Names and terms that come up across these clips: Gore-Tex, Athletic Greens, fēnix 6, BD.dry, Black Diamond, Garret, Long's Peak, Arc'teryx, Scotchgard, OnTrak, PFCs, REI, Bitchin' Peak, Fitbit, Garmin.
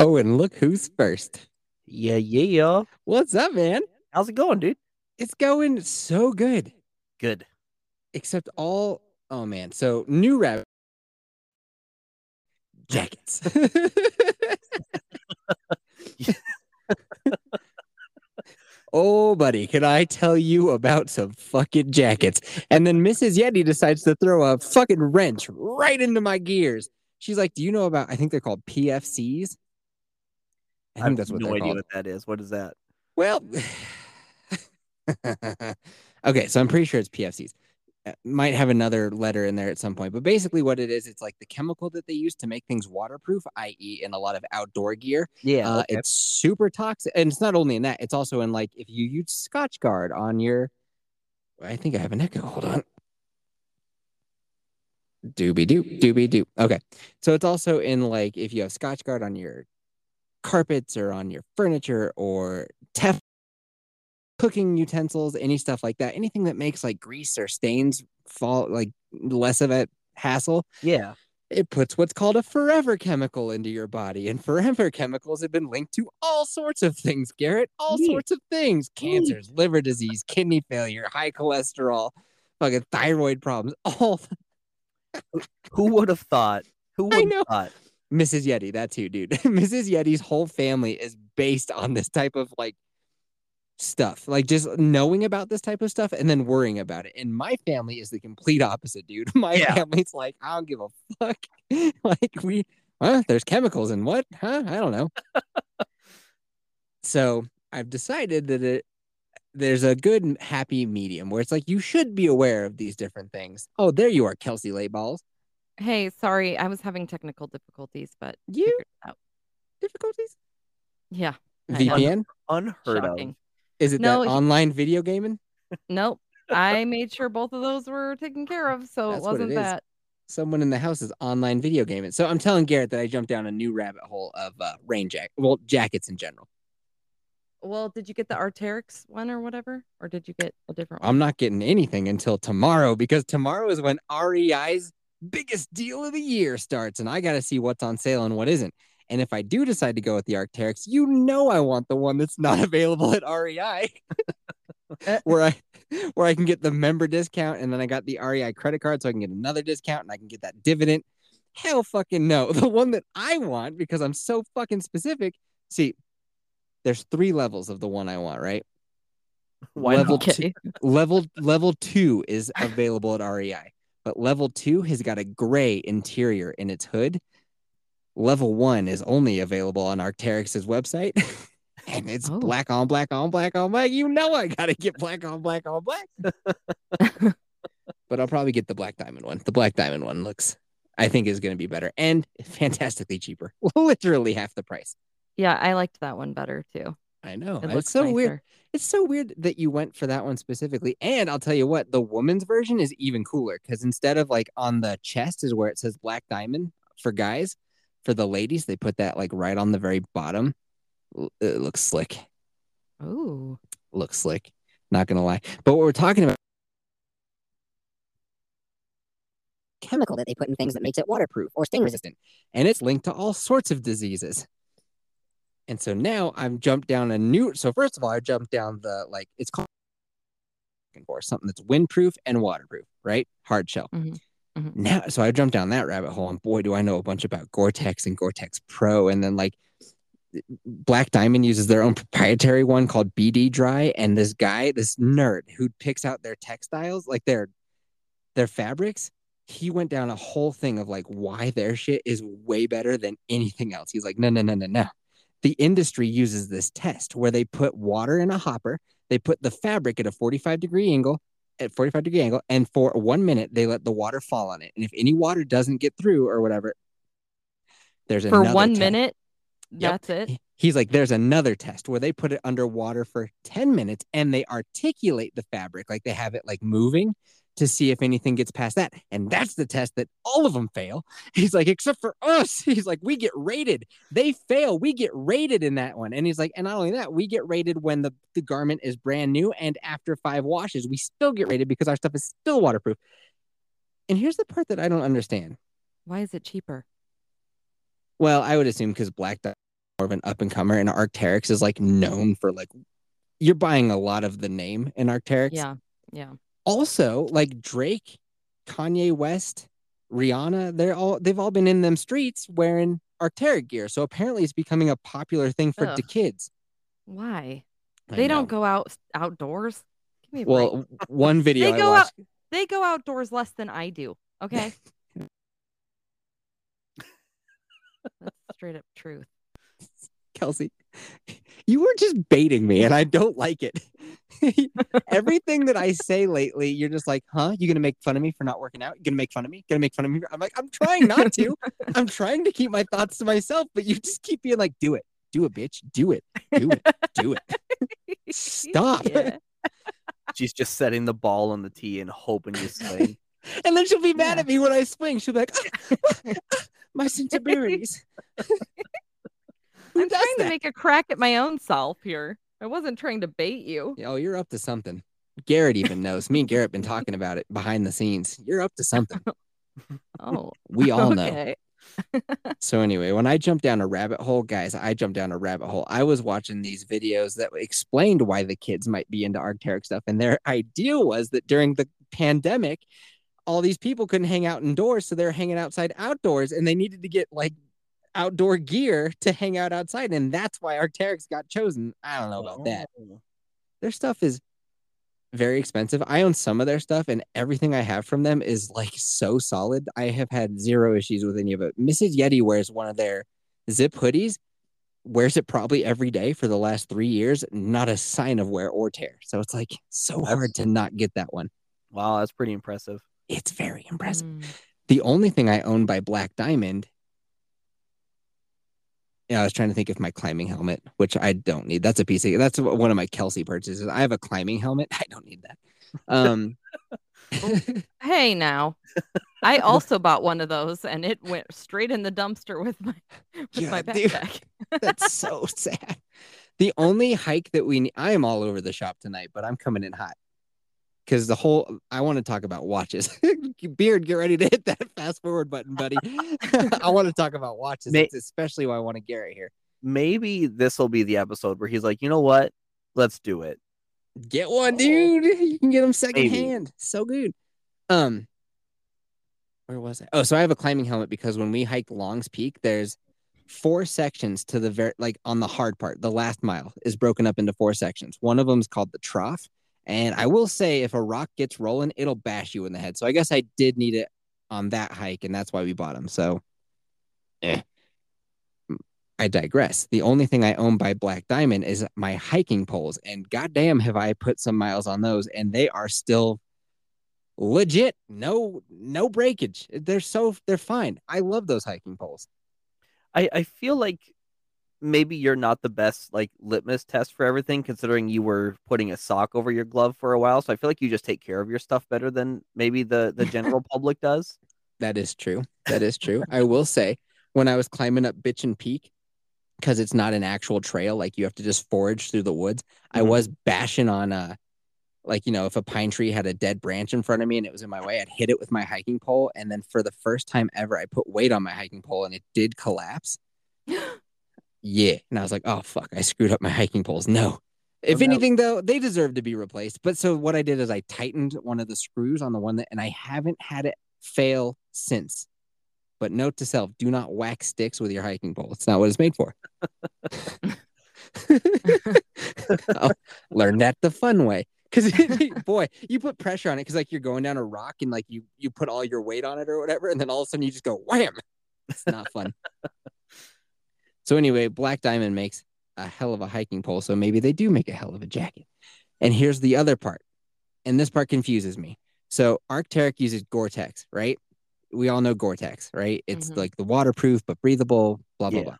Oh, and look who's first. Yeah. What's up, man? How's it going, dude? It's going so good. Good. Except all... Oh, man. So, new rabbit... Jackets. Oh, buddy, can I tell you about some fucking jackets? And then Mrs. Yeti decides to throw a fucking wrench right into my gears. She's like, do you know about, I think they're called PFCs? I think that's what they're called. I have no idea what that is. What is that? Well, okay, so I'm pretty sure it's PFCs. Might have another letter in there at some point. But basically what it is, it's like the chemical that they use to make things waterproof, i.e. in a lot of outdoor gear. Yeah. Okay. It's super toxic. And it's not only in that. It's also in like if you use Scotchgard on your... I think I have an echo. Hold on. Doobie-doo. Okay. So it's also in like if you have Scotchgard on your carpets or on your furniture or Teflon. Cooking utensils, any stuff like that, anything that makes like grease or stains fall like less of a hassle. Yeah. It puts what's called a forever chemical into your body. And forever chemicals have been linked to all sorts of things, Garrett. All sorts of things. Cancers, liver disease, kidney failure, high cholesterol, fucking thyroid problems. All Who would have thought? Mrs. Yeti, that's you, dude. Mrs. Yeti's whole family is based on this type of like stuff, like just knowing about this type of stuff and then worrying about it. And my family is the complete opposite, dude. My family's like, I don't give a fuck. Like we, there's chemicals and what? I don't know. So I've decided that there's a good happy medium where it's like you should be aware of these different things. Oh, there you are, Kelsey Layballs. Hey, sorry, I was having technical difficulties, but difficulties? Yeah, VPN unheard of. Is it that online video gaming? Nope. I made sure both of those were taken care of, so it wasn't that. Someone in the house is online video gaming. So I'm telling Garrett that I jumped down a new rabbit hole of rain jackets. Well, jackets in general. Well, did you get the Arc'teryx one or whatever? Or did you get a different one? I'm not getting anything until tomorrow, because tomorrow is when REI's biggest deal of the year starts, and I got to see what's on sale and what isn't. And if I do decide to go with the Arc'teryx, you know I want the one that's not available at REI, where I can get the member discount, and then I got the REI credit card, so I can get another discount, and I can get that dividend. Hell fucking no. The one that I want, because I'm so fucking specific. See, there's three levels of the one I want, right? Level two is available at REI, but level two has got a gray interior in its hood. Level one is only available on Arc'teryx's website, and it's black on black. You know I gotta get black on black. But I'll probably get the Black Diamond one. The Black Diamond one I think is going to be better and fantastically cheaper. Literally half the price. Yeah, I liked that one better too. I know. It's so nicer. Weird. It's so weird that you went for that one specifically. And I'll tell you what, the woman's version is even cooler, because instead of like on the chest is where it says Black Diamond for guys. For the ladies, they put that like right on the very bottom. It looks slick. Oh, looks slick. Not gonna lie. But what we're talking about, chemical that they put in things that makes it waterproof or stain resistant, and it's linked to all sorts of diseases. And so now I've jumped down a new. So first of all, I jumped down the like it's called for something that's windproof and waterproof, right? Hard shell. Mm-hmm. Now, so I jumped down that rabbit hole, and boy, do I know a bunch about Gore-Tex and Gore-Tex Pro, and then like Black Diamond uses their own proprietary one called BD.dry, and this guy, this nerd who picks out their textiles, like their fabrics, he went down a whole thing of like why their shit is way better than anything else. He's like, no. The industry uses this test where they put water in a hopper, they put the fabric at a 45 degree angle, and for 1 minute they let the water fall on it, and if any water doesn't get through or whatever, there's for another 1 minute. That's it. He's like, there's another test where they put it underwater for 10 minutes and they articulate the fabric, like they have it like moving to see if anything gets past that, and that's the test that all of them fail. He's like, except for us. He's like, we get rated. They fail. We get rated in that one. And he's like, and not only that, we get rated when the garment is brand new, and after 5 washes, we still get rated because our stuff is still waterproof. And here's the part that I don't understand. Why is it cheaper? Well, I would assume because Black Diamond more of an up-and-comer, and Arc'teryx is, like, known for, like, you're buying a lot of the name in Arc'teryx. Yeah, yeah. Also, like, Drake, Kanye West, Rihanna, they've all been in them streets wearing Arc'teryx gear. So apparently it's becoming a popular thing for the kids. Why? They don't go outdoors. Give me a break. One video they go outdoors less than I do. Okay. That's straight up truth. Kelsey, you were just baiting me and I don't like it. Everything that I say lately, you're just like, huh? You're going to make fun of me for not working out? You're going to make fun of me? Going to make fun of me? I'm like, I'm trying not to. I'm trying to keep my thoughts to myself, but you just keep being like, do it. Do it, bitch. Do it. Do it. Do it. Stop. Yeah. She's just setting the ball on the tee and hoping you swing. And then she'll be mad at me when I swing. She'll be like, my sensibilities. I'm trying to make a crack at my own self here. I wasn't trying to bait you. Oh, you're up to something. Garret even knows. Me and Garret been talking about it behind the scenes. You're up to something. Oh, we all know. So anyway, when I jumped down a rabbit hole, guys, I was watching these videos that explained why the kids might be into Arc'teryx stuff. And their idea was that during the pandemic, all these people couldn't hang out indoors. So they're hanging outdoors and they needed to get like outdoor gear to hang out outside, and that's why Arc'teryx got chosen. I don't know about that. Their stuff is very expensive. I own some of their stuff, and everything I have from them is like so solid. I have had zero issues with any of it. Mrs. Yeti wears one of their zip hoodies, wears it probably every day for the last 3 years, not a sign of wear or tear. So it's like so hard to not get that one. Wow, that's pretty impressive. It's very impressive. The only thing I own by Black Diamond, I was trying to think if my climbing helmet, which I don't need. That's a piece of, that's one of my Kelsey purchases. I have a climbing helmet. I don't need that. Hey, now. I also bought one of those and it went straight in the dumpster with my backpack. Dude, that's so sad. The only hike that we need, I am all over the shop tonight, but I'm coming in hot. Because I want to talk about watches. Beard, get ready to hit that fast forward button, buddy. I want to talk about watches. That's especially why I want to Garret here. Maybe this will be the episode where he's like, you know what? Let's do it. Get one, dude. You can get them secondhand. So good. Where was I? Oh, so I have a climbing helmet because when we hike Long's Peak, there's 4 sections to the on the hard part. The last mile is broken up into 4 sections. One of them is called the trough. And I will say, if a rock gets rolling, it'll bash you in the head. So I guess I did need it on that hike, and that's why we bought them. So, I digress. The only thing I own by Black Diamond is my hiking poles. And goddamn, have I put some miles on those, and they are still legit. No breakage. They're fine. I love those hiking poles. I feel like maybe you're not the best like litmus test for everything, considering you were putting a sock over your glove for a while. So I feel like you just take care of your stuff better than maybe the general public does. That is true. I will say, when I was climbing up Bitchin' Peak, because it's not an actual trail, like you have to just forage through the woods. Mm-hmm. I was bashing on if a pine tree had a dead branch in front of me and it was in my way, I'd hit it with my hiking pole. And then for the first time ever, I put weight on my hiking pole and it did collapse. Yeah. And I was like, oh, fuck, I screwed up my hiking poles. No. Anything, though, they deserve to be replaced. But so what I did is I tightened one of the screws on the one that, and I haven't had it fail since. But note to self, do not whack sticks with your hiking pole. It's not what it's made for. Learn that the fun way. Because, boy, you put pressure on it because, like, you're going down a rock and, like, you put all your weight on it or whatever. And then all of a sudden you just go, wham. It's not fun. So anyway, Black Diamond makes a hell of a hiking pole, so maybe they do make a hell of a jacket. And here's the other part, and this part confuses me. So Arc'teryx uses Gore-Tex, right? We all know Gore-Tex, right? It's like the waterproof but breathable, blah, blah, blah.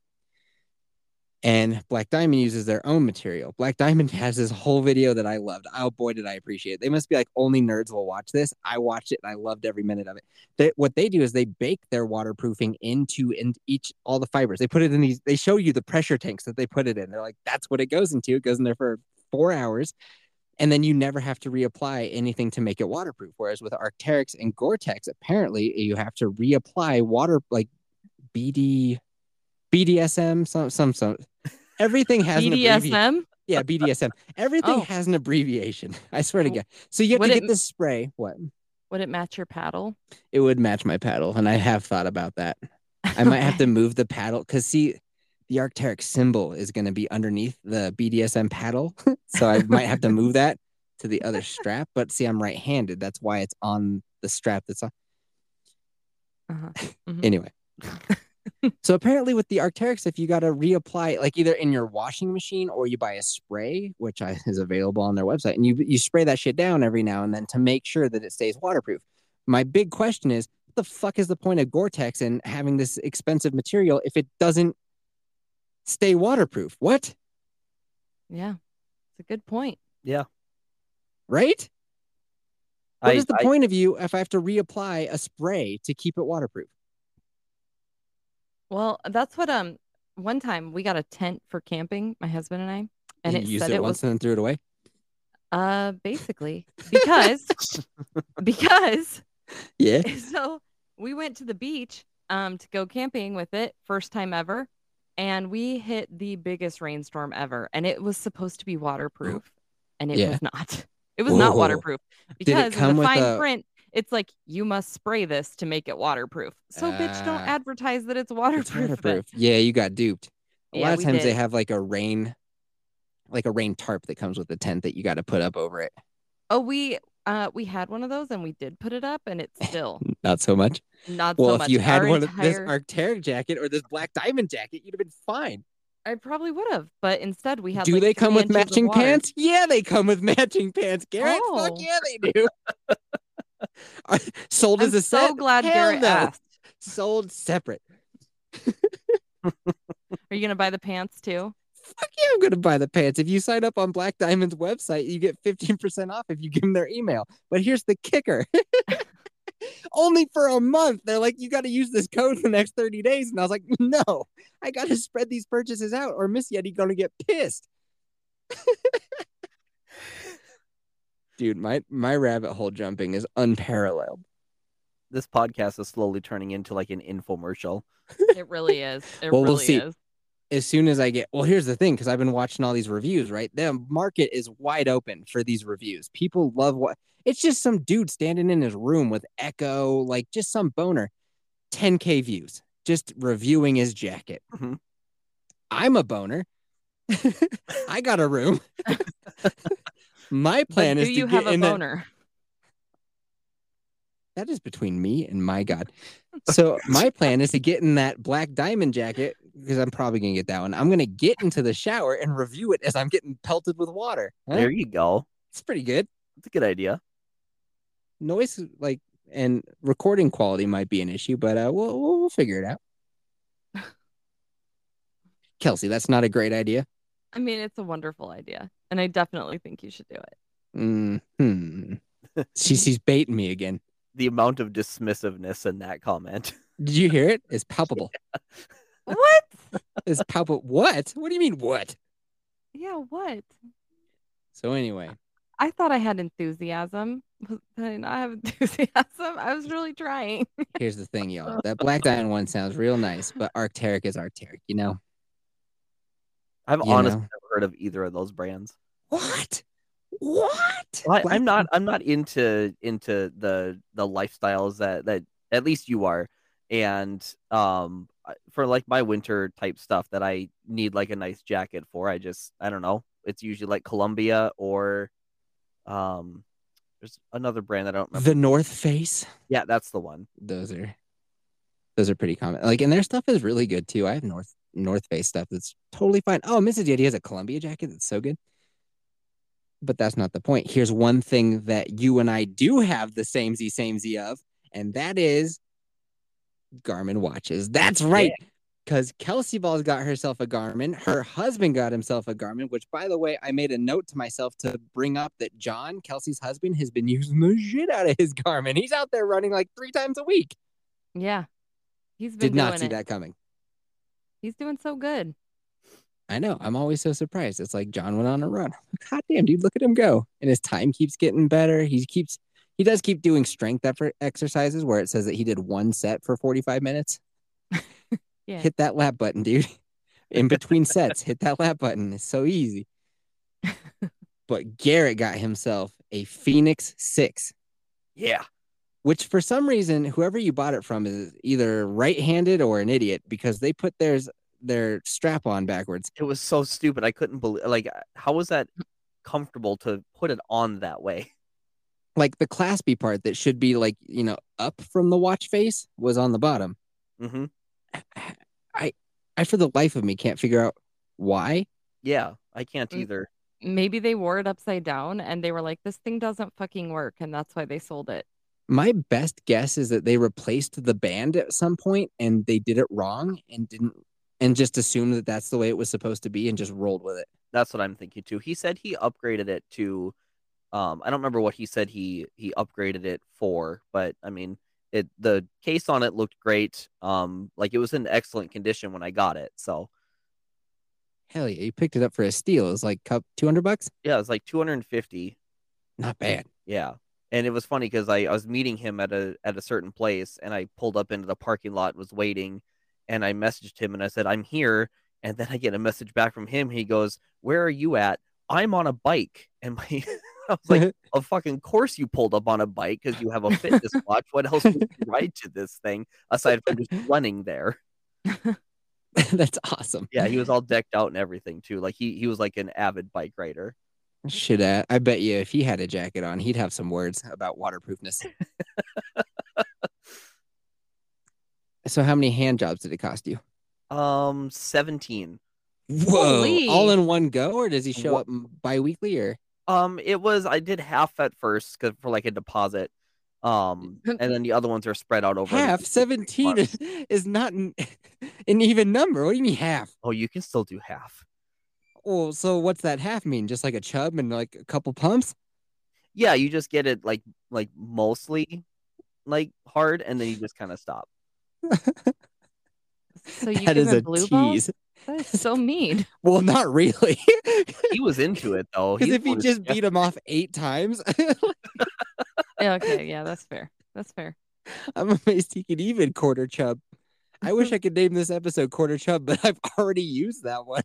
And Black Diamond uses their own material. Black Diamond has this whole video that I loved. Oh, boy, did I appreciate it. They must be like, only nerds will watch this. I watched it, and I loved every minute of it. What they do is they bake their waterproofing into all the fibers. They put it in these. They show you the pressure tanks that they put it in. They're like, that's what it goes into. It goes in there for 4 hours, and then you never have to reapply anything to make it waterproof. Whereas with Arc'teryx and Gore-Tex, apparently, you have to reapply water, like BDSM, some Everything has BDSM? An abbreviation. Yeah, BDSM. Everything has an abbreviation. I swear to God. So you have to get this spray. What? Would it match your paddle? It would match my paddle, and I have thought about that. I might have to move the paddle because, see, the Arc'teryx symbol is going to be underneath the BDSM paddle, so I might have to move that to the other strap. But see, I'm right-handed. That's why it's on the strap that's on. Anyway. So apparently with the Arc'teryx, if you got to reapply, like either in your washing machine or you buy a spray, which is available on their website, and you spray that shit down every now and then to make sure that it stays waterproof. My big question is, what the fuck is the point of Gore-Tex and having this expensive material if it doesn't stay waterproof? What? Yeah, it's a good point. Yeah. Right? What is the point of you if I have to reapply a spray to keep it waterproof? Well, that's what one time we got a tent for camping, my husband and I, and it used said it once was, and then threw it away. Basically because yeah. So we went to the beach to go camping with it, first time ever, and we hit the biggest rainstorm ever, and it was supposed to be waterproof, and it was not. It was not waterproof because of the fine print. It's like, you must spray this to make it waterproof. So, bitch, don't advertise that it's waterproof. Yeah, you got duped. A lot of times they have like a rain tarp that comes with the tent that you got to put up over it. Oh, we had one of those, and we did put it up, and it's still not so much. Well, if you had one of this Arc'teryx jacket or this Black Diamond jacket, you'd have been fine. I probably would have, but instead we had. Do they come with matching pants? Yeah, they come with matching pants, Garrett. Oh. Fuck yeah, they do. Sold as a set. I'm so glad Garrett asked. Sold separate. Are you gonna buy the pants too? Fuck yeah, I'm gonna buy the pants. If you sign up on Black Diamond's website, you get 15% off if you give them their email. But here's the kicker: only for a month. They're like, you got to use this code for the next 30 days, and I was like, no, I got to spread these purchases out, or Miss Yeti gonna get pissed. Dude, my rabbit hole jumping is unparalleled. This podcast is slowly turning into like an infomercial. It really is. We'll see. As soon as I get... Well, here's the thing, because I've been watching all these reviews, right? The market is wide open for these reviews. People love what... It's just some dude standing in his room with Echo, like just some boner. 10K views. Just reviewing his jacket. Mm-hmm. I'm a boner. I got a room. My plan is to get in a boner. That is between me and my God. So my plan is to get in that Black Diamond jacket because I'm probably going to get that one. I'm going to get into the shower and review it as I'm getting pelted with water. Huh? There you go. It's pretty good. It's a good idea. Noise and recording quality might be an issue, but we'll figure it out. Kelsey, that's not a great idea. I mean, it's a wonderful idea, and I definitely think you should do it. She's baiting me again. The amount of dismissiveness in that comment. Did you hear it? It's palpable. Yeah. What? It's palpable. What? What do you mean, what? Yeah, what? So anyway. I thought I had enthusiasm. Did I not have enthusiasm? I was really trying. Here's the thing, y'all. That Black Diamond one sounds real nice, but Arc'teryx is Arc'teryx, you know? I've honestly never heard of either of those brands. What? Well, I'm not into the lifestyles that at least you are, and for like my winter type stuff that I need like a nice jacket for. I don't know. It's usually like Columbia or there's another brand I don't remember. The North Face. Yeah, that's the one. Those are pretty common. Like, and their stuff is really good too. I have North Face stuff that's totally fine. Oh, Mrs. Yeti has a Columbia jacket that's so good. But that's not the point. Here's one thing that you and I do have the samey of, and that is Garmin watches. That's right. Because Kelsey Ball's got herself a Garmin. Her husband got himself a Garmin, which, by the way, I made a note to myself to bring up that John, Kelsey's husband, has been using the shit out of his Garmin. He's out there running like 3 times a week. Yeah. He's been Did not see that coming. He's doing so good. I know. I'm always so surprised. It's like John went on a run. God damn, dude, look at him go. And his time keeps getting better. He does keep doing strength effort exercises where it says that he did 1 set for 45 minutes. Yeah. Hit that lap button, dude. in between sets, hit that lap button. It's so easy. But Garret got himself a fēnix 6. Yeah. Which for some reason, whoever you bought it from is either right-handed or an idiot, because they put their strap on backwards. It was so stupid. I couldn't believe, like, how was that comfortable to put it on that way? Like the claspy part that should be like, you know, up from the watch face was on the bottom. Mm-hmm. I for the life of me can't figure out why. Yeah, I can't either. Maybe they wore it upside down and they were like, this thing doesn't fucking work, and that's why they sold it. My best guess is that they replaced the band at some point and they did it wrong and just assumed that that's the way it was supposed to be and just rolled with it. That's what I'm thinking too. He said he upgraded it to, I don't remember what he said he upgraded it for, but I mean, the case on it looked great. Like it was in excellent condition when I got it. So hell yeah, you picked it up for a steal. It was like $200. Yeah, it was like $250. Not bad. Yeah, and it was funny because I was meeting him at a certain place, and I pulled up into the parking lot, was waiting, and I messaged him and I said, I'm here. And then I get a message back from him. He goes, where are you at? I'm on a bike. And I was like, of fucking course you pulled up on a bike because you have a fitness watch. What else would you ride to this thing aside from just running there? That's awesome. Yeah, he was all decked out and everything too. Like he was like an avid bike rider. Shit, I bet you if he had a jacket on, he'd have some words about waterproofness. So how many hand jobs did it cost you? 17. Whoa! Holy. All in one go, or does he show up bi-weekly? Or it was, I did half at first because for like a deposit, and then the other ones are spread out over half. 17 is not an even number. What do you mean half? Oh, you can still do half. Well, so what's that half mean? Just like a chub and like a couple pumps? Yeah, you just get it like mostly like hard, and then you just kind of stop. So you that is a blue tease. That is so mean. Well, not really. He was into it though. Because if he just beat him off 8 times. Okay, yeah, that's fair. That's fair. I'm amazed he could even quarter chub. I wish I could name this episode quarter chub, but I've already used that one.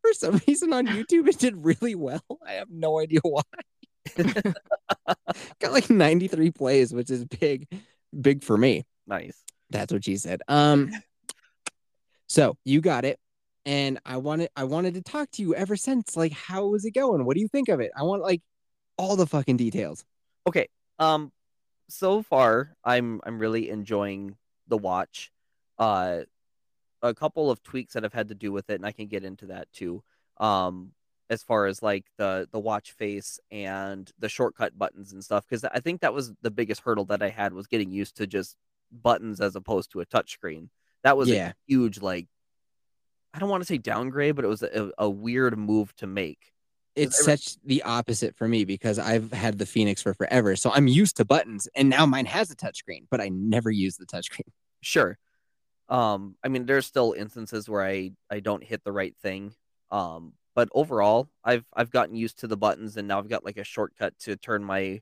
For some reason on YouTube, it did really well. I have no idea why. Got like 93 plays, which is big for me. Nice. That's what she said. So you got it, and I wanted to talk to you ever since. Like, how was it going? What do you think of it? I want like all the fucking details. Okay. So far I'm really enjoying the watch. A couple of tweaks that I've had to do with it, and I can get into that too. As far as like the watch face and the shortcut buttons and stuff, because I think that was the biggest hurdle that I had, was getting used to just buttons as opposed to a touchscreen. That was a huge, like, I don't want to say downgrade, but it was a weird move to make. It's such the opposite for me, because I've had the fēnix for forever, so I'm used to buttons, and now mine has a touchscreen, but I never use the touchscreen. Sure. I mean, there's still instances where I don't hit the right thing. But overall, I've gotten used to the buttons, and now I've got like a shortcut to turn my,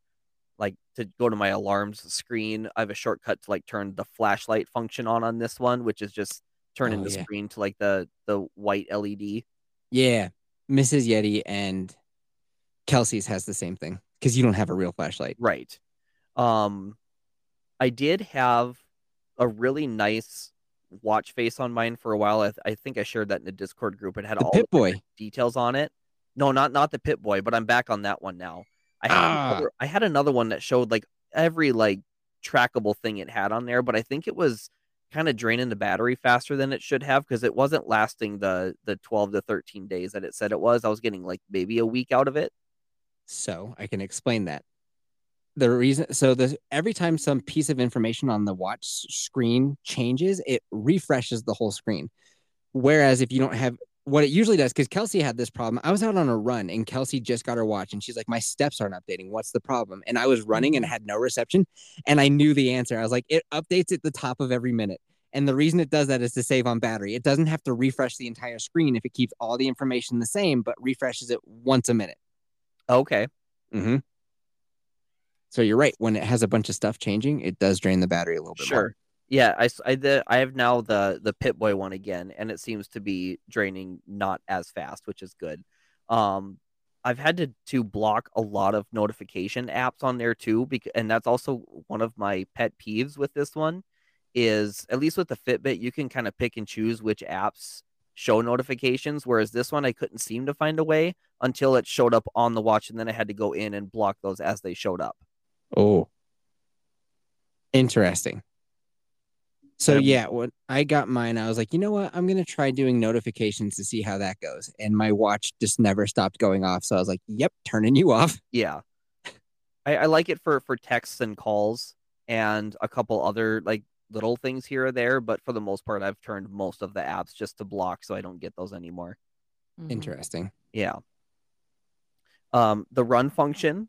like, to go to my alarms screen. I have a shortcut to like turn the flashlight function on this one, which is just turning the screen to like the white LED. Yeah, Mrs. Yeti and Kelsey's has the same thing because you don't have a real flashlight, right? I did have a really nice watch face on mine for a while. I think I shared that in the Discord group. It had the all Pip Boy details on it. No, not the Pip Boy, but I'm back on that one now. I had another one that showed like every like trackable thing it had on there, but I think it was kind of draining the battery faster than it should have, because it wasn't lasting the 12 to 13 days that it said it was. I was getting like maybe a week out of it. So I can explain that. The reason, so every time some piece of information on the watch screen changes, it refreshes the whole screen. Whereas if you don't have, what it usually does, because Kelsey had this problem. I was out on a run, and Kelsey just got her watch, and she's like, my steps aren't updating. What's the problem? And I was running and had no reception, and I knew the answer. I was like, it updates at the top of every minute. And the reason it does that is to save on battery. It doesn't have to refresh the entire screen if it keeps all the information the same, but refreshes it once a minute. Okay. Mm-hmm. So you're right. When it has a bunch of stuff changing, it does drain the battery a little bit more. Yeah, I have now the Pit Boy one again, and it seems to be draining not as fast, which is good. I've had to block a lot of notification apps on there too, and that's also one of my pet peeves with this one. Is at least with the Fitbit, you can kind of pick and choose which apps show notifications, whereas this one I couldn't seem to find a way until it showed up on the watch, and then I had to go in and block those as they showed up. Oh, interesting. So yeah, when I got mine, I was like, you know what? I'm gonna try doing notifications to see how that goes, and my watch just never stopped going off. So I was like, yep, turning you off. Yeah, I like it for texts and calls and a couple other like little things here or there, but for the most part I've turned most of the apps just to block so I don't get those anymore. Interesting. Yeah. The run function,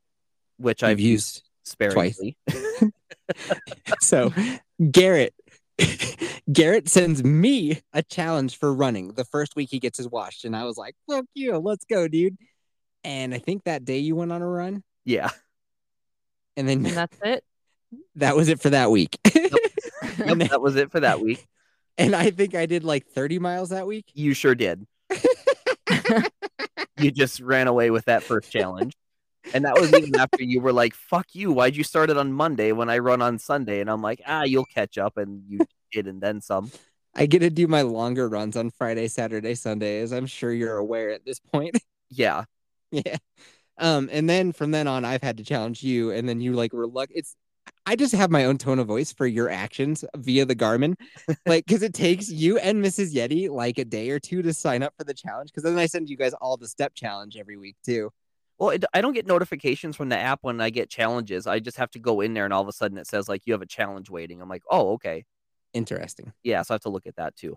which I've used sparingly twice. So Garret sends me a challenge for running the first week he gets his watch, and I was like, fuck you, let's go, dude. And I think that day you went on a run. Yeah. And that's it. That was it for that week. Yep, that was it for that week. And I think I did like 30 miles that week. You sure did. You just ran away with that first challenge. And that was even after you were like, fuck you, why'd you start it on Monday when I run on Sunday? And I'm like, you'll catch up. And you did, and then some. I get to do my longer runs on Friday, Saturday, Sunday, as I'm sure you're aware at this point. Yeah. Yeah. And then from then on, I've had to challenge you. And then you like were lucky. I just have my own tone of voice for your actions via the Garmin, like, because it takes you and Mrs. Yeti like a day or two to sign up for the challenge. Because then I send you guys all the step challenge every week too. Well, I don't get notifications from the app when I get challenges. I just have to go in there, and all of a sudden it says like you have a challenge waiting. I'm like, oh, okay, interesting. Yeah, so I have to look at that too.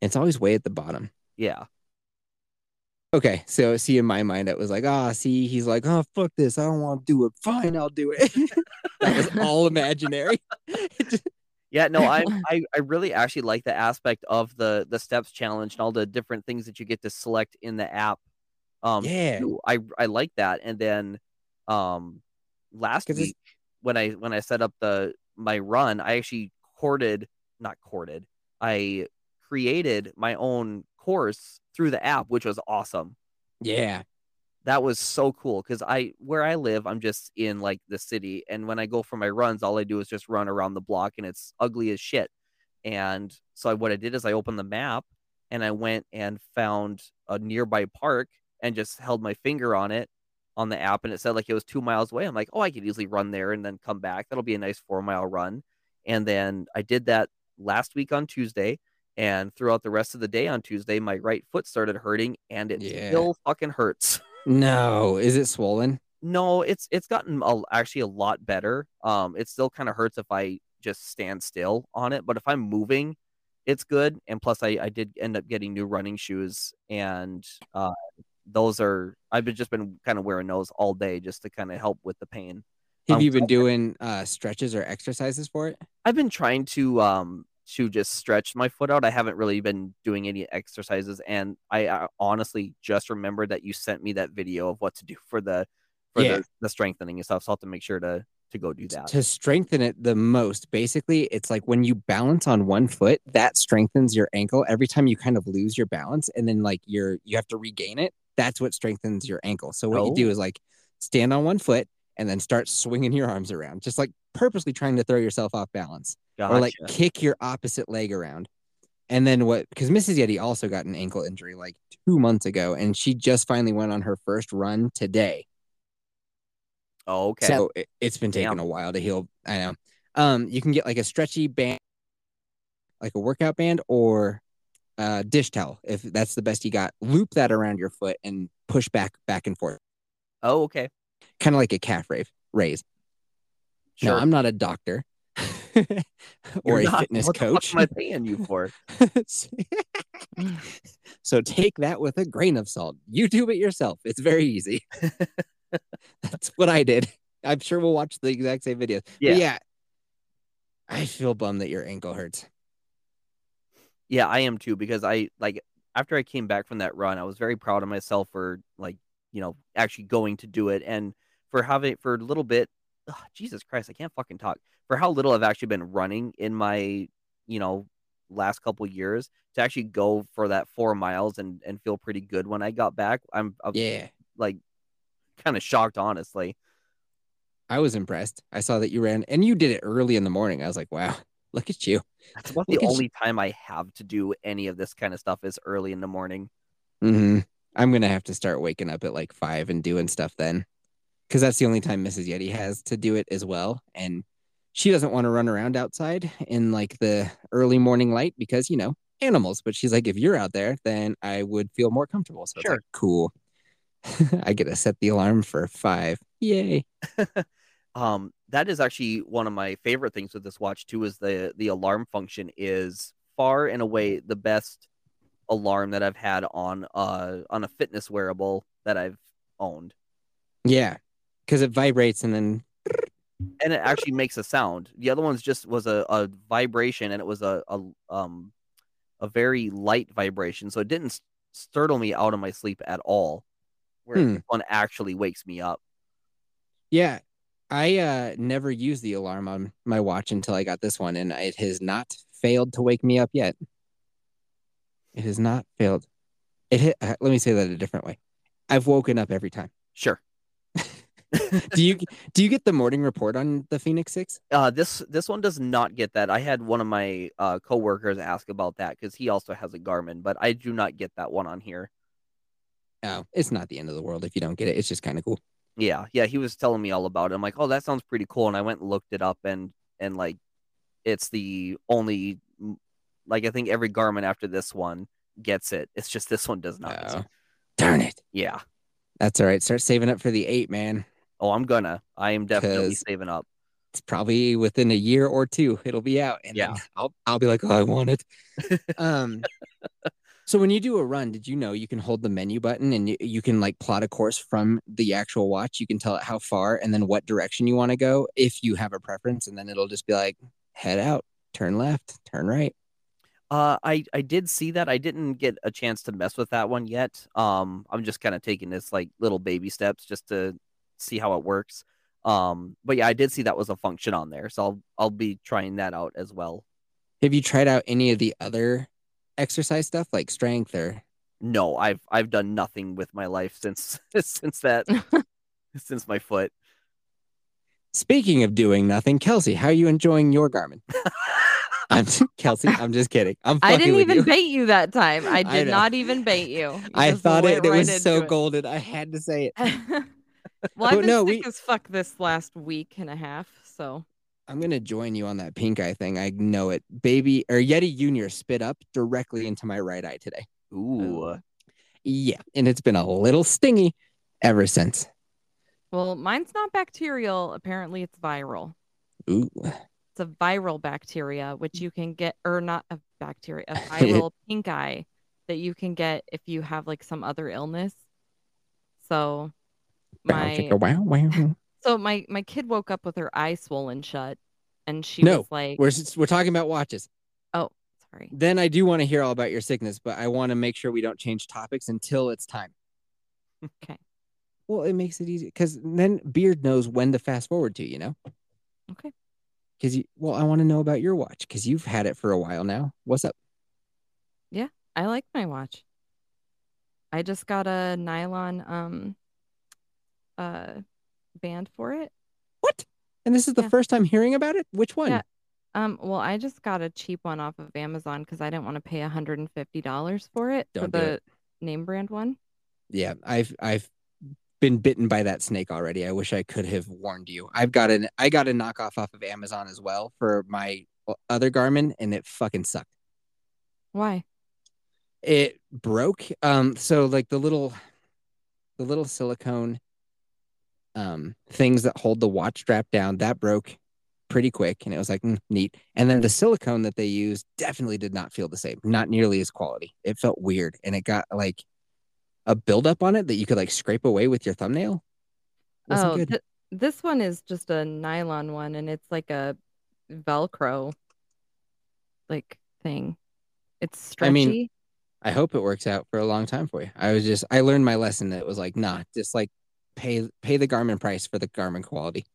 It's always way at the bottom. Yeah. Okay, so see, in my mind, it was like, see, he's like, fuck this. I don't want to do it. Fine, I'll do it. That was all imaginary. Yeah, no, I really actually like the aspect of the steps challenge and all the different things that you get to select in the app. Yeah. Too. I like that. And then last week, when I set up my run, I actually I created my own course through the app, which was awesome. Yeah, that was so cool, because where I live, I'm just in like the city, and when I go for my runs, all I do is just run around the block, and it's ugly as shit. And so what I did is I opened the map, and I went and found a nearby park and just held my finger on it on the app, and it said like it was 2 miles away. I'm like, I could easily run there and then come back. That'll be a nice 4-mile run. And then I did that last week on Tuesday. And throughout the rest of the day on Tuesday, my right foot started hurting, and it still fucking hurts. No, is it swollen? No, it's gotten actually a lot better. It still kind of hurts if I just stand still on it, but if I'm moving, it's good. And plus, I did end up getting new running shoes, and I've just been kind of wearing those all day just to kind of help with the pain. Have you been doing stretches or exercises for it? I've been trying to just stretch my foot out. I haven't really been doing any exercises, and I honestly just remembered that you sent me that video of what to do for the strengthening and stuff, so I'll have to make sure to go do that. To strengthen it the most, basically, it's like when you balance on one foot, that strengthens your ankle. Every time you kind of lose your balance, and then like you have to regain it, that's what strengthens your ankle. So what you do is like stand on one foot and then start swinging your arms around, just like purposely trying to throw yourself off balance. Gotcha. Or like kick your opposite leg around. And then because Mrs. Yeti also got an ankle injury like 2 months ago, and she just finally went on her first run today. Oh, okay. So it's been taking a while to heal. I know. You can get like a stretchy band, like a workout band, or a dish towel, if that's the best you got. Loop that around your foot and push back and forth. Oh, okay. Kind of like a calf raise. Sure. Now, I'm not a doctor. Or a fitness coach. What am I paying you for? So take that with a grain of salt. You do it yourself. It's very easy. That's what I did. I'm sure we'll watch the exact same videos. Yeah. Yeah, I feel bummed that your ankle hurts. Yeah, I am too, because I like after I came back from that run, I was very proud of myself for like, actually going to do it, and for a little bit Jesus Christ, I can't fucking talk. For how little I've actually been running in my, you know, last couple years, to actually go for that 4 miles and feel pretty good when I got back, I'm yeah, like, kind of shocked, honestly. I was impressed. I saw that you ran, and you did it early in the morning. I was like, wow, look at you. That's about the only time I have to do any of this kind of stuff is early in the morning. Mm-hmm. I'm going to have to start waking up at like 5 and doing stuff then, because that's the only time Mrs. Yeti has to do it as well. And she doesn't want to run around outside in like the early morning light because, you know, animals. But she's like, if you're out there, then I would feel more comfortable. So sure. It's like, cool. I get to set the alarm for 5. Yay. That is actually one of my favorite things with this watch too, is the alarm function is far and away the best alarm that I've had on a fitness wearable that I've owned. Yeah, because it vibrates and it actually makes a sound. The other one's just was a vibration, and it was a very light vibration, so it didn't startle me out of my sleep at all. Where this one actually wakes me up. Yeah, I never used the alarm on my watch until I got this one, and it has not failed to wake me up yet. It has not failed. Let me say that a different way. I've woken up every time. Sure. Do you get the morning report on the fēnix 6? This one does not get that. I had one of my coworkers ask about that because he also has a Garmin, but I do not get that one on here. Oh, it's not the end of the world if you don't get it. It's just kind of cool. Yeah. He was telling me all about it. I'm like, oh, that sounds pretty cool. And I went and looked it up, and like, it's the only, like, I think every Garmin after this one gets it. It's just this one does not. Oh, darn it. Yeah. That's all right. Start saving up for the 8, man. Oh, I am definitely saving up. It's probably within a year or 2. It'll be out. And yeah, I'll be like, oh, I want it. So when you do a run, did you know you can hold the menu button and you can like plot a course from the actual watch? You can tell it how far and then what direction you want to go if you have a preference. And then it'll just be like, head out, turn left, turn right. I did see that. I didn't get a chance to mess with that one yet. I'm just kind of taking this like little baby steps just to see how it works. But yeah, I did see that was a function on there. So I'll be trying that out as well. Have you tried out any of the other exercise stuff like strength or no? I've done nothing with my life since that since my foot. Speaking of doing nothing, Kelsey, how are you enjoying your Garmin? Kelsey, I'm just kidding. I didn't even bait you that time. I did not even bait you. I thought it was so golden. I had to say it. Well, I've been sick as fuck this last week and a half, so I'm going to join you on that pink eye thing. I know it. Baby or Yeti Junior spit up directly into my right eye today. Ooh. Yeah. And it's been a little stingy ever since. Well, mine's not bacterial. Apparently it's viral. Ooh. It's a viral bacteria, which you can get, or not a bacteria, a viral pink eye that you can get if you have like some other illness. So my... Wow. So my kid woke up with her eye swollen shut, and she was like... We're talking about watches. Oh, sorry. Then I do want to hear all about your sickness, but I want to make sure we don't change topics until it's time. Okay. Well, it makes it easy, because then Beard knows when to fast forward to, you know? Okay. Because I want to know about your watch, because you've had it for a while now. What's up? Yeah, I like my watch. I just got a nylon... band for it. What? And this is the first time hearing about it? Which one? Yeah. Well, I just got a cheap one off of Amazon because I didn't want to pay $150 for it. Don't for the it. Name brand one. Yeah, I've been bitten by that snake already. I wish I could have warned you. I got a knockoff off of Amazon as well for my other Garmin, and it fucking sucked. Why? It broke. So like the little silicone things that hold the watch strap down, that broke pretty quick, and it was like neat. And then the silicone that they used definitely did not feel the same, not nearly as quality. It felt weird, and it got like a buildup on it that you could like scrape away with your thumbnail. Oh, good. This one is just a nylon one, and it's like a Velcro like thing. It's stretchy. I mean, I hope it works out for a long time for you. I learned my lesson that it was like, nah, just like pay the Garmin price for the Garmin quality.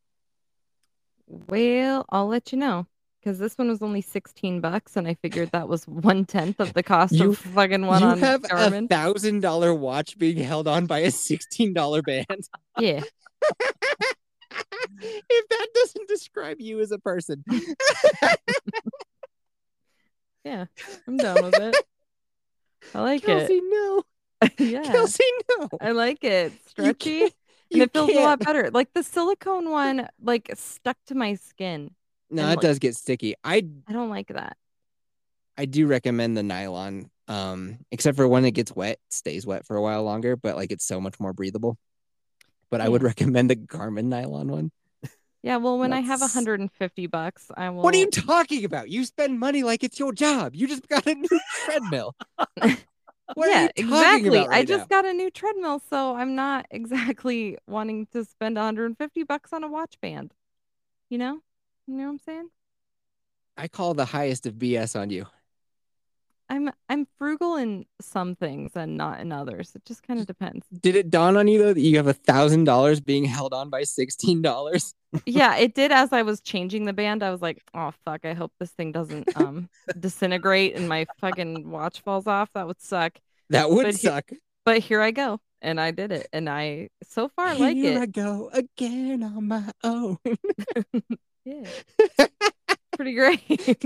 Well, I'll let you know, because this one was only $16, and I figured that was 1/10 of the cost of fucking one on Garmin. You have a $1,000 watch being held on by a $16 band. Yeah. If that doesn't describe you as a person. Yeah, I'm done with it. I like Kelsey, it. Kelsey, no. Yeah. Kelsey, no. I like it. Stretchy. And it feels a lot better. Like the silicone one, like stuck to my skin. No, it does get sticky. I don't like that. I do recommend the nylon, except for when it gets wet, it stays wet for a while longer, but like it's so much more breathable. But I would recommend the Garmin nylon one. Yeah, well, when I have $150, I will. What are you talking about? You spend money like it's your job. You just got a new treadmill. Yeah, exactly. Right I just got a new treadmill, so I'm not exactly wanting to spend $150 on a watch band. You know what I'm saying? I call the highest of BS on you. I'm frugal in some things and not in others. It just kind of depends. Did it dawn on you, though, that you have $1,000 being held on by $16? Yeah, it did. As I was changing the band, I was like, oh, fuck, I hope this thing doesn't disintegrate and my fucking watch falls off. That would suck. That would suck. But here I go. And I did it. And I so far like it. Here I go again on my own. Yeah. Pretty great.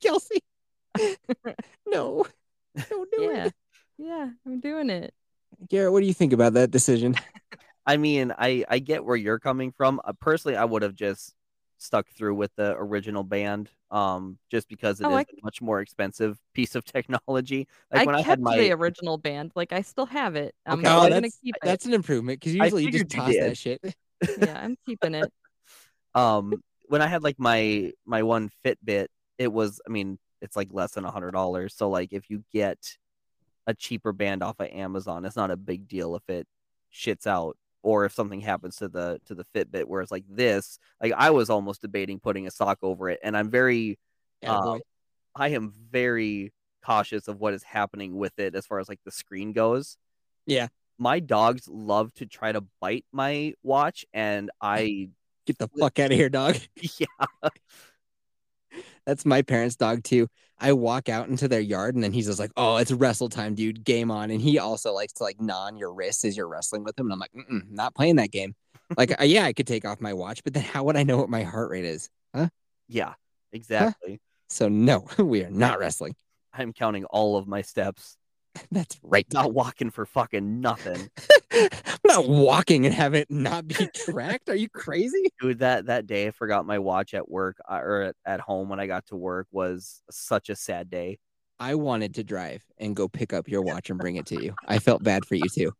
Kelsey. No. Don't do it. Yeah, I'm doing it. Garrett, what do you think about that decision? I mean, I get where you're coming from. Personally, I would have just stuck through with the original band, just because it is a much more expensive piece of technology. Like when I had the original band. Like I still have it. I'm not going to keep it. That's an improvement, because usually you just toss that shit. Yeah, I'm keeping it. When I had like my one Fitbit, it was, I mean, it's like less than $100. So like if you get a cheaper band off of Amazon, it's not a big deal if it shits out or if something happens to the Fitbit. Whereas like this, like I was almost debating putting a sock over it, and I'm very, I am very cautious of what is happening with it as far as like the screen goes. Yeah, my dogs love to try to bite my watch, and I get the fuck out of here, dog. Yeah. That's my parents' dog too. I walk out into their yard and then he's just like, oh, it's wrestle time, dude. Game on. And he also likes to like gnaw on your wrists as you're wrestling with him. And I'm like, not playing that game. Like, yeah, I could take off my watch, but then how would I know what my heart rate is? Huh? Yeah, exactly. Huh? So no, we are not wrestling. I'm counting all of my steps. That's right. Not walking for fucking nothing. I'm not walking and have it not be tracked. Are you crazy? Dude, that day I forgot my watch at work, or at home when I got to work, was such a sad day. I wanted to drive and go pick up your watch and bring it to you. I felt bad for you too.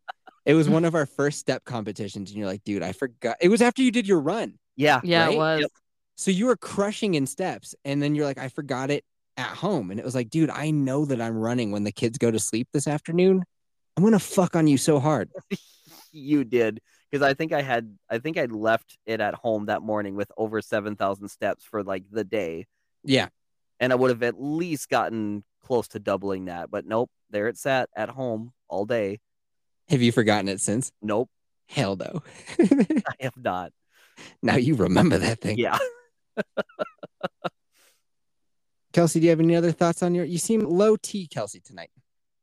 It was one of our first step competitions, and you're like, dude, I forgot. It was after you did your run. Yeah. Yeah, right? It was. Yep. So you were crushing in steps, and then you're like, I forgot it at home. And it was like, dude, I know that I'm running when the kids go to sleep this afternoon. I'm going to fuck on you so hard. You did. Because I think I left it at home that morning with over 7,000 steps for like the day. Yeah. And I would have at least gotten close to doubling that. But nope, there it sat at home all day. Have you forgotten it since? Nope. Hell no. I have not. Now you remember that thing. Yeah. Kelsey, do you have any other thoughts on your... You seem low T, Kelsey, tonight.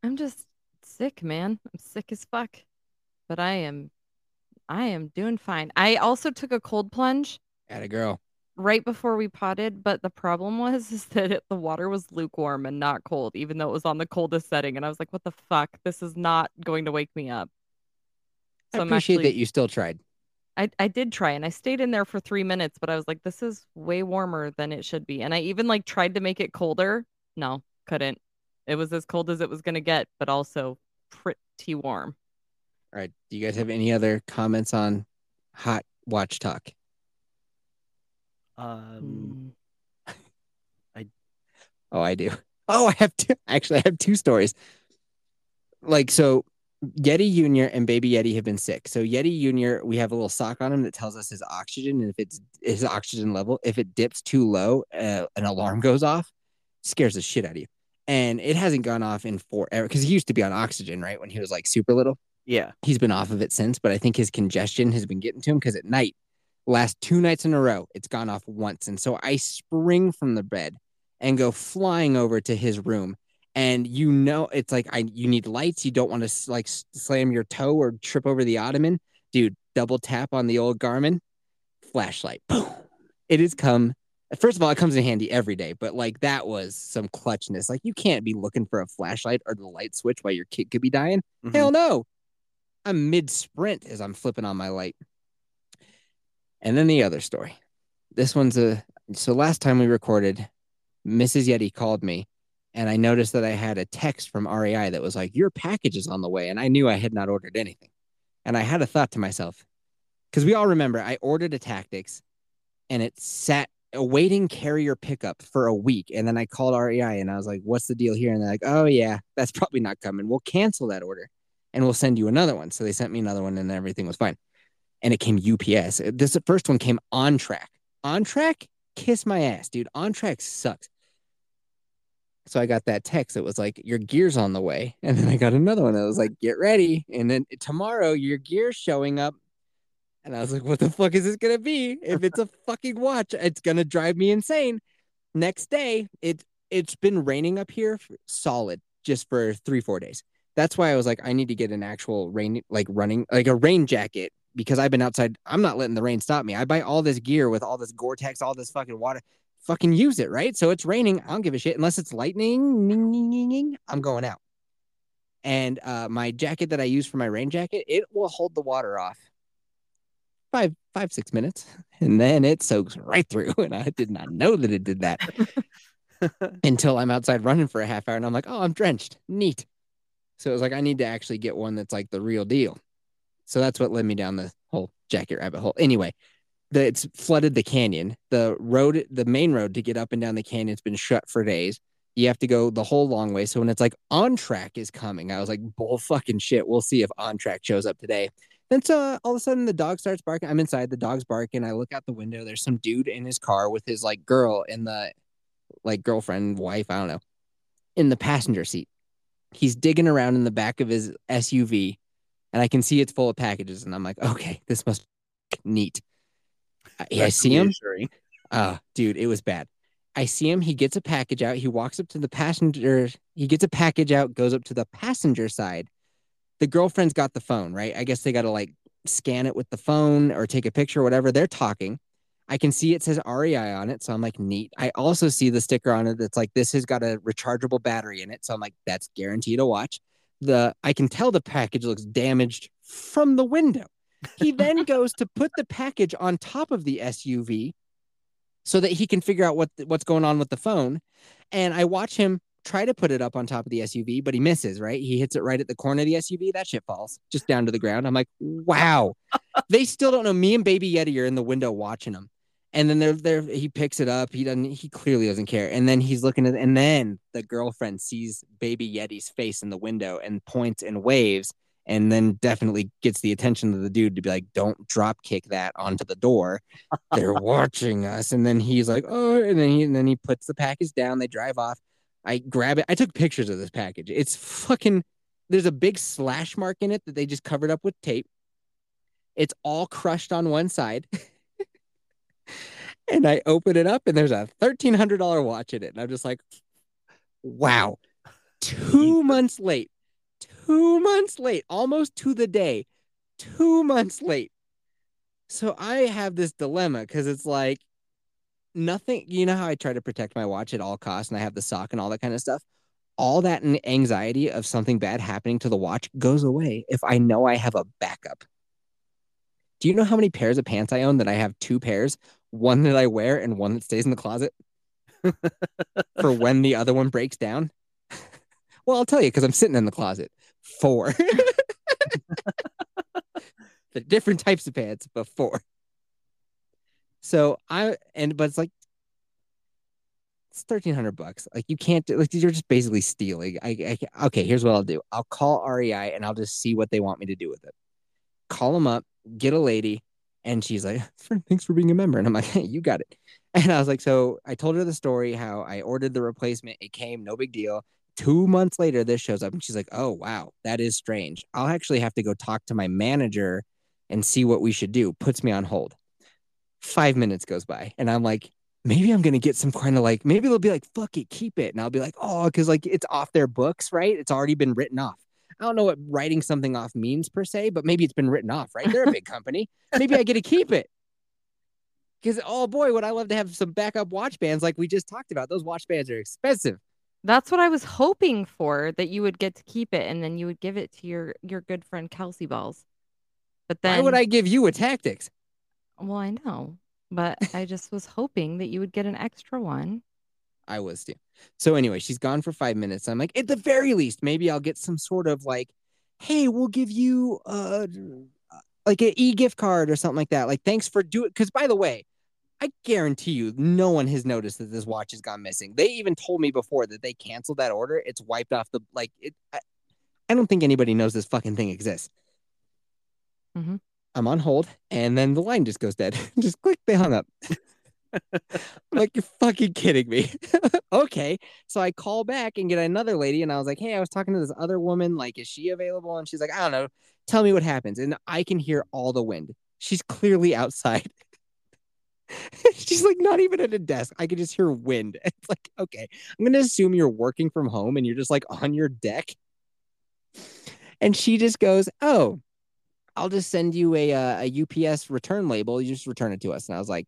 I'm just sick, man. I'm sick as fuck. But I am doing fine. I also took a cold plunge. Atta girl. Right before we potted, but the problem was the water was lukewarm and not cold, even though it was on the coldest setting. And I was like, what the fuck? This is not going to wake me up. So I appreciate that you still tried. I did try, and I stayed in there for 3 minutes, but I was like, this is way warmer than it should be. And I even like tried to make it colder. No, couldn't. It was as cold as it was going to get, but also pretty warm. All right. Do you guys have any other comments on hot watch talk? I do. Oh, I have two stories. Like, so Yeti Jr. and Baby Yeti have been sick. So Yeti Jr., we have a little sock on him that tells us his oxygen, and if it's his oxygen level, if it dips too low, an alarm goes off. Scares the shit out of you. And it hasn't gone off in forever, because he used to be on oxygen, right, when he was like super little. Yeah. He's been off of it since, but I think his congestion has been getting to him, because at night Last two nights in a row, it's gone off once. And so I spring from the bed and go flying over to his room. And you know, it's like, you need lights. You don't want to like slam your toe or trip over the ottoman. Dude, double tap on the old Garmin, flashlight. Boom. It has come. First of all, it comes in handy every day, but like that was some clutchness. Like you can't be looking for a flashlight or the light switch while your kid could be dying. Mm-hmm. Hell no. I'm mid sprint as I'm flipping on my light. And then the other story. This one's so last time we recorded, Mrs. Yeti called me and I noticed that I had a text from REI that was like, your package is on the way. And I knew I had not ordered anything. And I had a thought to myself, because we all remember I ordered a Tactix and it sat awaiting carrier pickup for a week. And then I called REI and I was like, what's the deal here? And they're like, oh yeah, that's probably not coming. We'll cancel that order and we'll send you another one. So they sent me another one and everything was fine. And it came UPS. This first one came OnTrak. OnTrak? Kiss my ass, dude. OnTrak sucks. So I got that text that was like, your gear's on the way. And then I got another one that was like, get ready. And then tomorrow, your gear's showing up. And I was like, what the fuck is this going to be? If it's a fucking watch, it's going to drive me insane. Next day, it's been raining up here solid just for 3-4 days. That's why I was like, I need to get an actual rain, like running, like a rain jacket. Because I've been outside, I'm not letting the rain stop me. I buy all this gear with all this Gore-Tex, all this fucking water. Fucking use it, right? So it's raining. I don't give a shit. Unless it's lightning, I'm going out. And my jacket that I use for my rain jacket, it will hold the water off 5-6 minutes. And then it soaks right through. And I did not know that it did that until I'm outside running for a half hour. And I'm like, oh, I'm drenched. Neat. So it was like, I need to actually get one that's like the real deal. So that's what led me down the whole jacket rabbit hole. Anyway, it's flooded the canyon. The road, the main road to get up and down the canyon has been shut for days. You have to go the whole long way. So when it's like OnTrak is coming, I was like, bull fucking shit. We'll see if OnTrak shows up today. Then so all of a sudden the dog starts barking. I'm inside, the dog's barking. I look out the window. There's some dude in his car with his like girl in the like girlfriend, wife, I don't know, in the passenger seat. He's digging around in the back of his SUV. And I can see it's full of packages. And I'm like, okay, this must be neat. I see him. Dude, it was bad. I see him. He gets a package out. He walks up to the passenger. He gets a package out, goes up to the passenger side. The girlfriend's got the phone, right? I guess they got to like scan it with the phone or take a picture or whatever. They're talking. I can see it says REI on it. So I'm like, neat. I also see the sticker on it that's like, this has got a rechargeable battery in it. So I'm like, that's guaranteed a watch. I can tell the package looks damaged from the window. He then goes to put the package on top of the SUV so that he can figure out what's going on with the phone. And I watch him try to put it up on top of the SUV, but he misses, right? He hits it right at the corner of the SUV. That shit falls just down to the ground. I'm like, wow. They still don't know. Me and Baby Yeti are in the window watching him. And then he picks it up. He clearly doesn't care. And then he's looking at, and then the girlfriend sees Baby Yeti's face in the window and points and waves, and then definitely gets the attention of the dude to be like, don't drop kick that onto the door. They're watching us. And then he's like, oh, and then he puts the package down. They drive off. I grab it. I took pictures of this package. It's fucking, there's a big slash mark in it that they just covered up with tape. It's all crushed on one side. And I open it up and there's a $1,300 watch in it. And I'm just like, wow, 2 months late, almost to the day, 2 months late. So I have this dilemma because it's like nothing. You know how I try to protect my watch at all costs and I have the sock and all that kind of stuff. All that anxiety of something bad happening to the watch goes away if I know I have a backup. Do you know how many pairs of pants I own that I have 2 pairs? One that I wear and one that stays in the closet for when the other one breaks down. Well, I'll tell you because I'm sitting in the closet. 4. The different types of pants, but 4. So but it's like, it's $1,300. Like you can't, like you're just basically stealing. Okay, here's what I'll do. I'll call REI and I'll just see what they want me to do with it. Call them up, get a lady. And she's like, thanks for being a member. And I'm like, hey, you got it. And I was like, so I told her the story, how I ordered the replacement. It came, no big deal. 2 months later, this shows up. And she's like, oh, wow, that is strange. I'll actually have to go talk to my manager and see what we should do. Puts me on hold. 5 minutes goes by and I'm like, maybe I'm going to get some kind of like, maybe they'll be like, fuck it, keep it. And I'll be like, oh, because like it's off their books, right? It's already been written off. I don't know what writing something off means per se, but maybe it's been written off, right? They're a big company. Maybe I get to keep it. Because, oh boy, would I love to have some backup watch bands like we just talked about. Those watch bands are expensive. That's what I was hoping for, that you would get to keep it and then you would give it to your good friend Kelsey Balls. But then why would I give you a Tactics? Well, I know, but I just was hoping that you would get an extra one. I was too. So anyway, she's gone for 5 minutes. I'm like, at the very least, maybe I'll get some sort of like, hey, we'll give you like an e-gift card or something like that. Like, thanks for doing it. Because by the way, I guarantee you no one has noticed that this watch has gone missing. They even told me before that they canceled that order. It's wiped off the, like, it. I don't think anybody knows this fucking thing exists. Mm-hmm. I'm on hold, and then the line just goes dead. Just click, they hung up. I'm like, you're fucking kidding me. Okay. So I call back and get another lady, and I was like, hey, I was talking to this other woman. Like, is she available? And she's like, I don't know. Tell me what happens. And I can hear all the wind. She's clearly outside. She's like, not even at a desk. I could just hear wind. It's like, okay, I'm going to assume you're working from home and you're just like on your deck. And she just goes, oh, I'll just send you a UPS return label. You just return it to us. And I was like,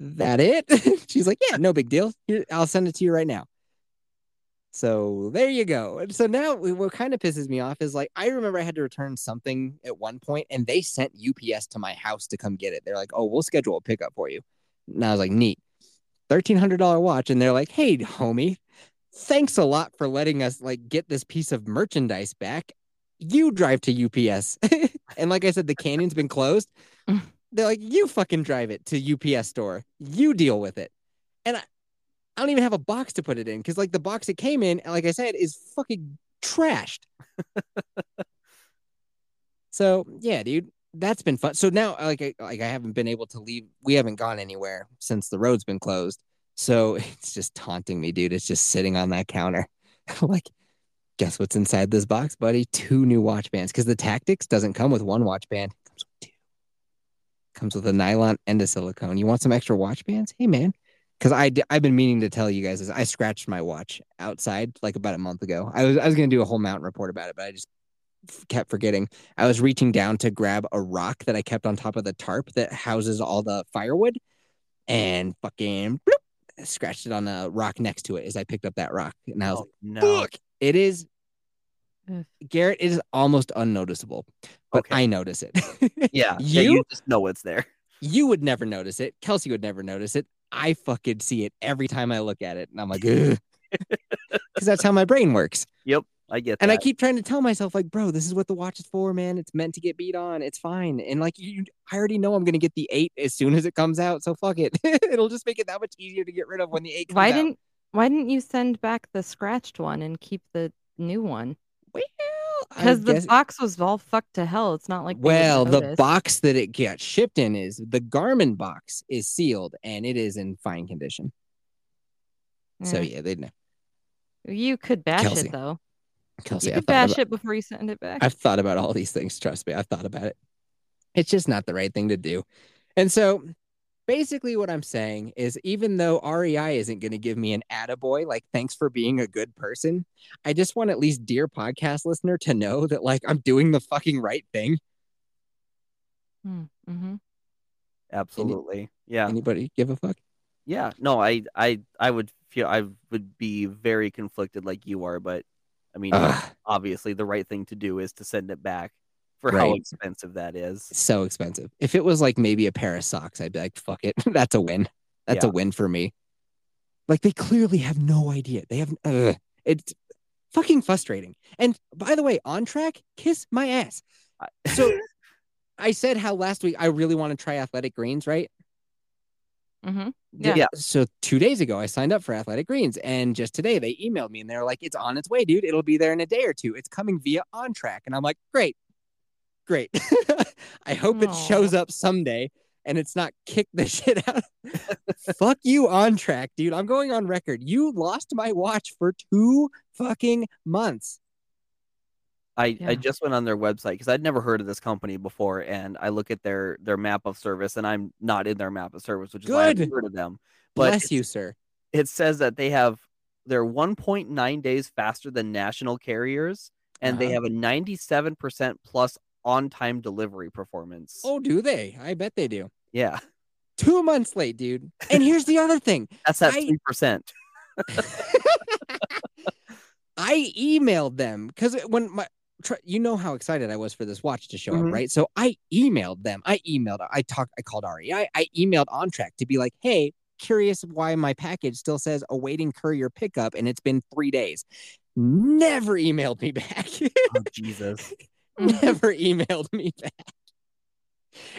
that it? She's like, yeah, no big deal. I'll send it to you right now. So there you go. And so now what kind of pisses me off is like, I remember I had to return something at one point and they sent UPS to my house to come get it. They're like, oh, we'll schedule a pickup for you. And I was like, neat. $1,300 watch. And they're like, hey, homie, thanks a lot for letting us like get this piece of merchandise back. You drive to UPS. And like I said, the canyon's been closed. They're like, you fucking drive it to UPS store. You deal with it. And I don't even have a box to put it in because, like, the box it came in, like I said, is fucking trashed. So, yeah, dude, that's been fun. So now, like I haven't been able to leave. We haven't gone anywhere since the road's been closed. So it's just taunting me, dude. It's just sitting on that counter. Like, guess what's inside this box, buddy? 2 new watch bands because the Tactics doesn't come with 1 watch band. It comes with 2. It comes with a nylon and a silicone. You want some extra watch bands? Hey, man. Because I've been meaning to tell you guys this. I scratched my watch outside like about a month ago. I was going to do a whole mountain report about it, but I just kept forgetting. I was reaching down to grab a rock that I kept on top of the tarp that houses all the firewood and fucking bloop, scratched it on the rock next to it as I picked up that rock. And I was fuck. It is, Garrett, it is almost unnoticeable, but okay. I notice it. Yeah. You just know it's there. You would never notice it. Kelsey would never notice it. I fucking see it every time I look at it. And I'm like, because that's how my brain works. Yep, I get that. And I keep trying to tell myself, like, bro, this is what the watch is for, man. It's meant to get beat on. It's fine. And like, I already know I'm going to get the 8 as soon as it comes out. So fuck it. It'll just make it that much easier to get rid of when the 8 comes out. Why didn't you send back the scratched one and keep the new one? Well, because the box was all fucked to hell. It's not like the box that it got shipped in is the Garmin box is sealed and it is in fine condition. Mm. So yeah, they'd know. You could bash it though. Kelsey, you could bash it before you send it back. I've thought about all these things. Trust me, I've thought about it. It's just not the right thing to do. And so basically what I'm saying is even though REI isn't going to give me an attaboy, like thanks for being a good person, I just want at least dear podcast listener to know that like I'm doing the fucking right thing. Mm-hmm. Absolutely. Yeah. Anybody give a fuck? Yeah. No, I would feel I would be very conflicted like you are, but I mean, obviously the right thing to do is to send it back. For right. How expensive that is. So expensive. If it was like maybe a pair of socks, I'd be like, fuck it. That's a win. That's a win for me. Like they clearly have no idea. They have it's fucking frustrating. And by the way, OnTrak, kiss my ass. So I said how last week I really want to try Athletic Greens, right? Mm-hmm. Yeah. So 2 days ago I signed up for Athletic Greens and just today they emailed me and they're like, it's on its way, dude. It'll be there in a day or two. It's coming via OnTrak. And I'm like, great. I hope it shows up someday and it's not kick the shit out. Fuck you, OnTrak, dude. I'm going on record. You lost my watch for 2 fucking months. I just went on their website because I'd never heard of this company before, and I look at their map of service, and I'm not in their map of service, which is why I've heard of them. But bless you, sir. It says that they have they're 1.9 days faster than national carriers, and they have a 97% plus on-time delivery performance. Oh, do they? I bet they do. Yeah. 2 months late, dude. And here's the other thing. That's that 3%. I emailed them because when my, you know how excited I was for this watch to show up, right? So I emailed them. I called REI. I emailed OnTrak to be like, hey, curious why my package still says awaiting courier pickup and it's been 3 days. Never emailed me back. Oh, Jesus. Never emailed me back.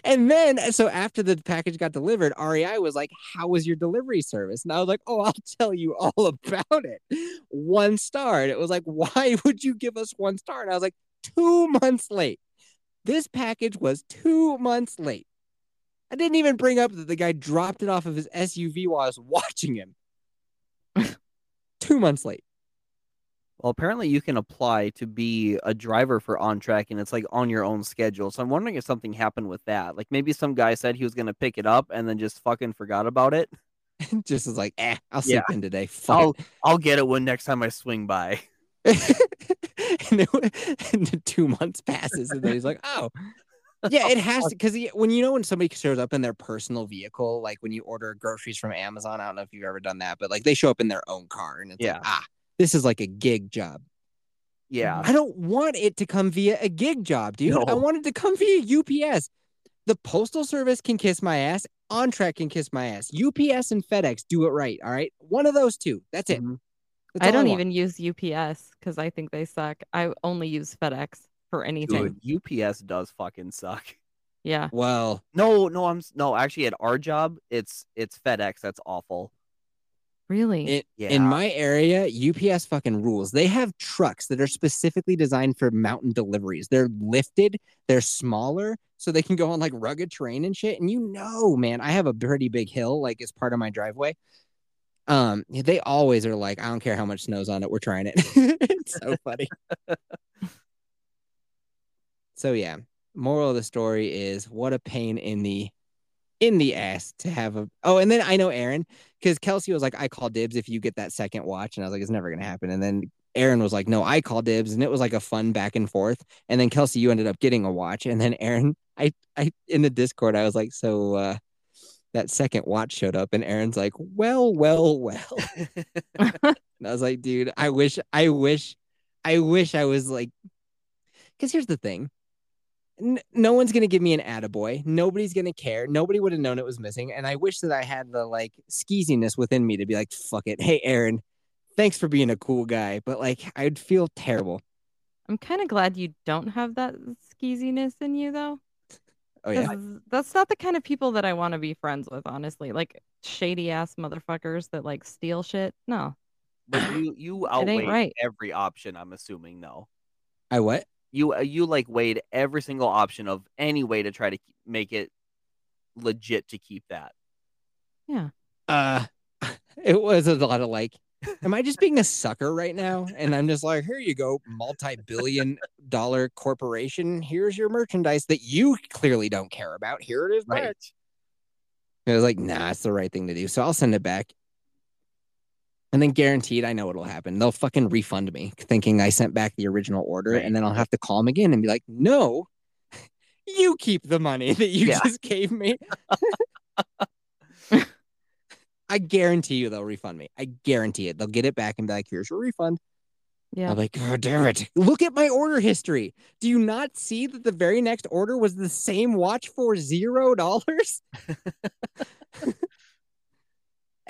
And then, so after the package got delivered, REI was like, how was your delivery service? And I was like, oh, I'll tell you all about it. 1 star. And it was like, why would you give us 1 star? And I was like, 2 months late. This package was 2 months late. I didn't even bring up that the guy dropped it off of his SUV while I was watching him. 2 months late. Well, apparently you can apply to be a driver for OnTrak, and it's like on your own schedule. So I'm wondering if something happened with that. Like maybe some guy said he was going to pick it up and then just fucking forgot about it. Just was like, eh, I'll sleep in today. I'll get it when next time I swing by. And the 2 months passes and then he's like, oh. Yeah, it has to, because when somebody shows up in their personal vehicle, like when you order groceries from Amazon, I don't know if you've ever done that, but like they show up in their own car and it's like, this is like a gig job. Yeah. I don't want it to come via a gig job, dude. No. I want it to come via UPS. The Postal Service can kiss my ass. OnTrak can kiss my ass. UPS and FedEx do it right, all right? One of those two. That's it. That's I don't even use UPS because I think they suck. I only use FedEx for anything. Dude, UPS does fucking suck. Yeah. Well. No, actually at our job, it's FedEx. That's awful. Really? In my area, UPS fucking rules. They have trucks that are specifically designed for mountain deliveries. They're lifted. They're smaller, so they can go on like rugged terrain and shit. And man, I have a pretty big hill like as part of my driveway. They always are like, I don't care how much snow's on it. We're trying it. It's so funny. So yeah, moral of the story is what a pain in the ass to have a... Oh, and then I know Aaron, because Kelsey was like, I call dibs if you get that second watch. And I was like, it's never going to happen. And then Aaron was like, no, I call dibs. And it was like a fun back and forth. And then Kelsey, you ended up getting a watch. And then Aaron, I in the Discord, I was like, so that second watch showed up. And Aaron's like, well. And I was like, dude, I wish I was like... Because here's the thing. No one's going to give me an attaboy. Nobody's going to care. Nobody would have known it was missing. And I wish that I had the like skeeziness within me to be like, fuck it. Hey, Aaron, thanks for being a cool guy. But like, I'd feel terrible. I'm kind of glad you don't have that skeeziness in you, though. Oh, yeah. That's not the kind of people that I want to be friends with, honestly. Like shady ass motherfuckers that like steal shit. No. But you outweigh every option, I'm assuming, though. I what? You like weighed every single option of any way to try to make it legit to keep that. Yeah. It was a lot of like, am I just being a sucker right now? And I'm just like, here you go, multi-billion-dollar corporation. Here's your merchandise that you clearly don't care about. Here it is. Right. It was like, nah, it's the right thing to do. So I'll send it back. And then guaranteed, I know what'll happen. They'll fucking refund me thinking I sent back the original order. Right. And then I'll have to call them again and be like, no, you keep the money that you just gave me. I guarantee you they'll refund me. I guarantee it. They'll get it back and be like, here's your refund. Yeah. I'm like, oh, damn it. Look at my order history. Do you not see that the very next order was the same watch for $0?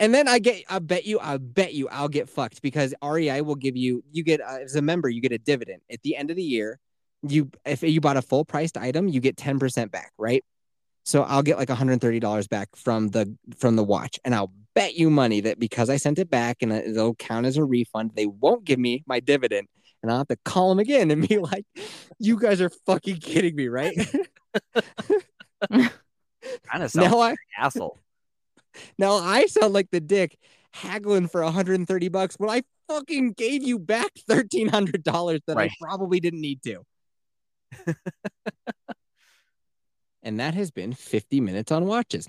And then I bet you I'll get fucked because REI will give you get as a member, you get a dividend at the end of the year. If you bought a full priced item, you get 10% back, right? So I'll get like $130 back from the watch. And I'll bet you money that because I sent it back and it'll count as a refund, they won't give me my dividend. And I'll have to call them again and be like, you guys are fucking kidding me, right? Kind of sounds like an asshole. Now I sound like the dick haggling for $130 when I fucking gave you back $1,300 that I probably didn't need to. And that has been 50 minutes on watches.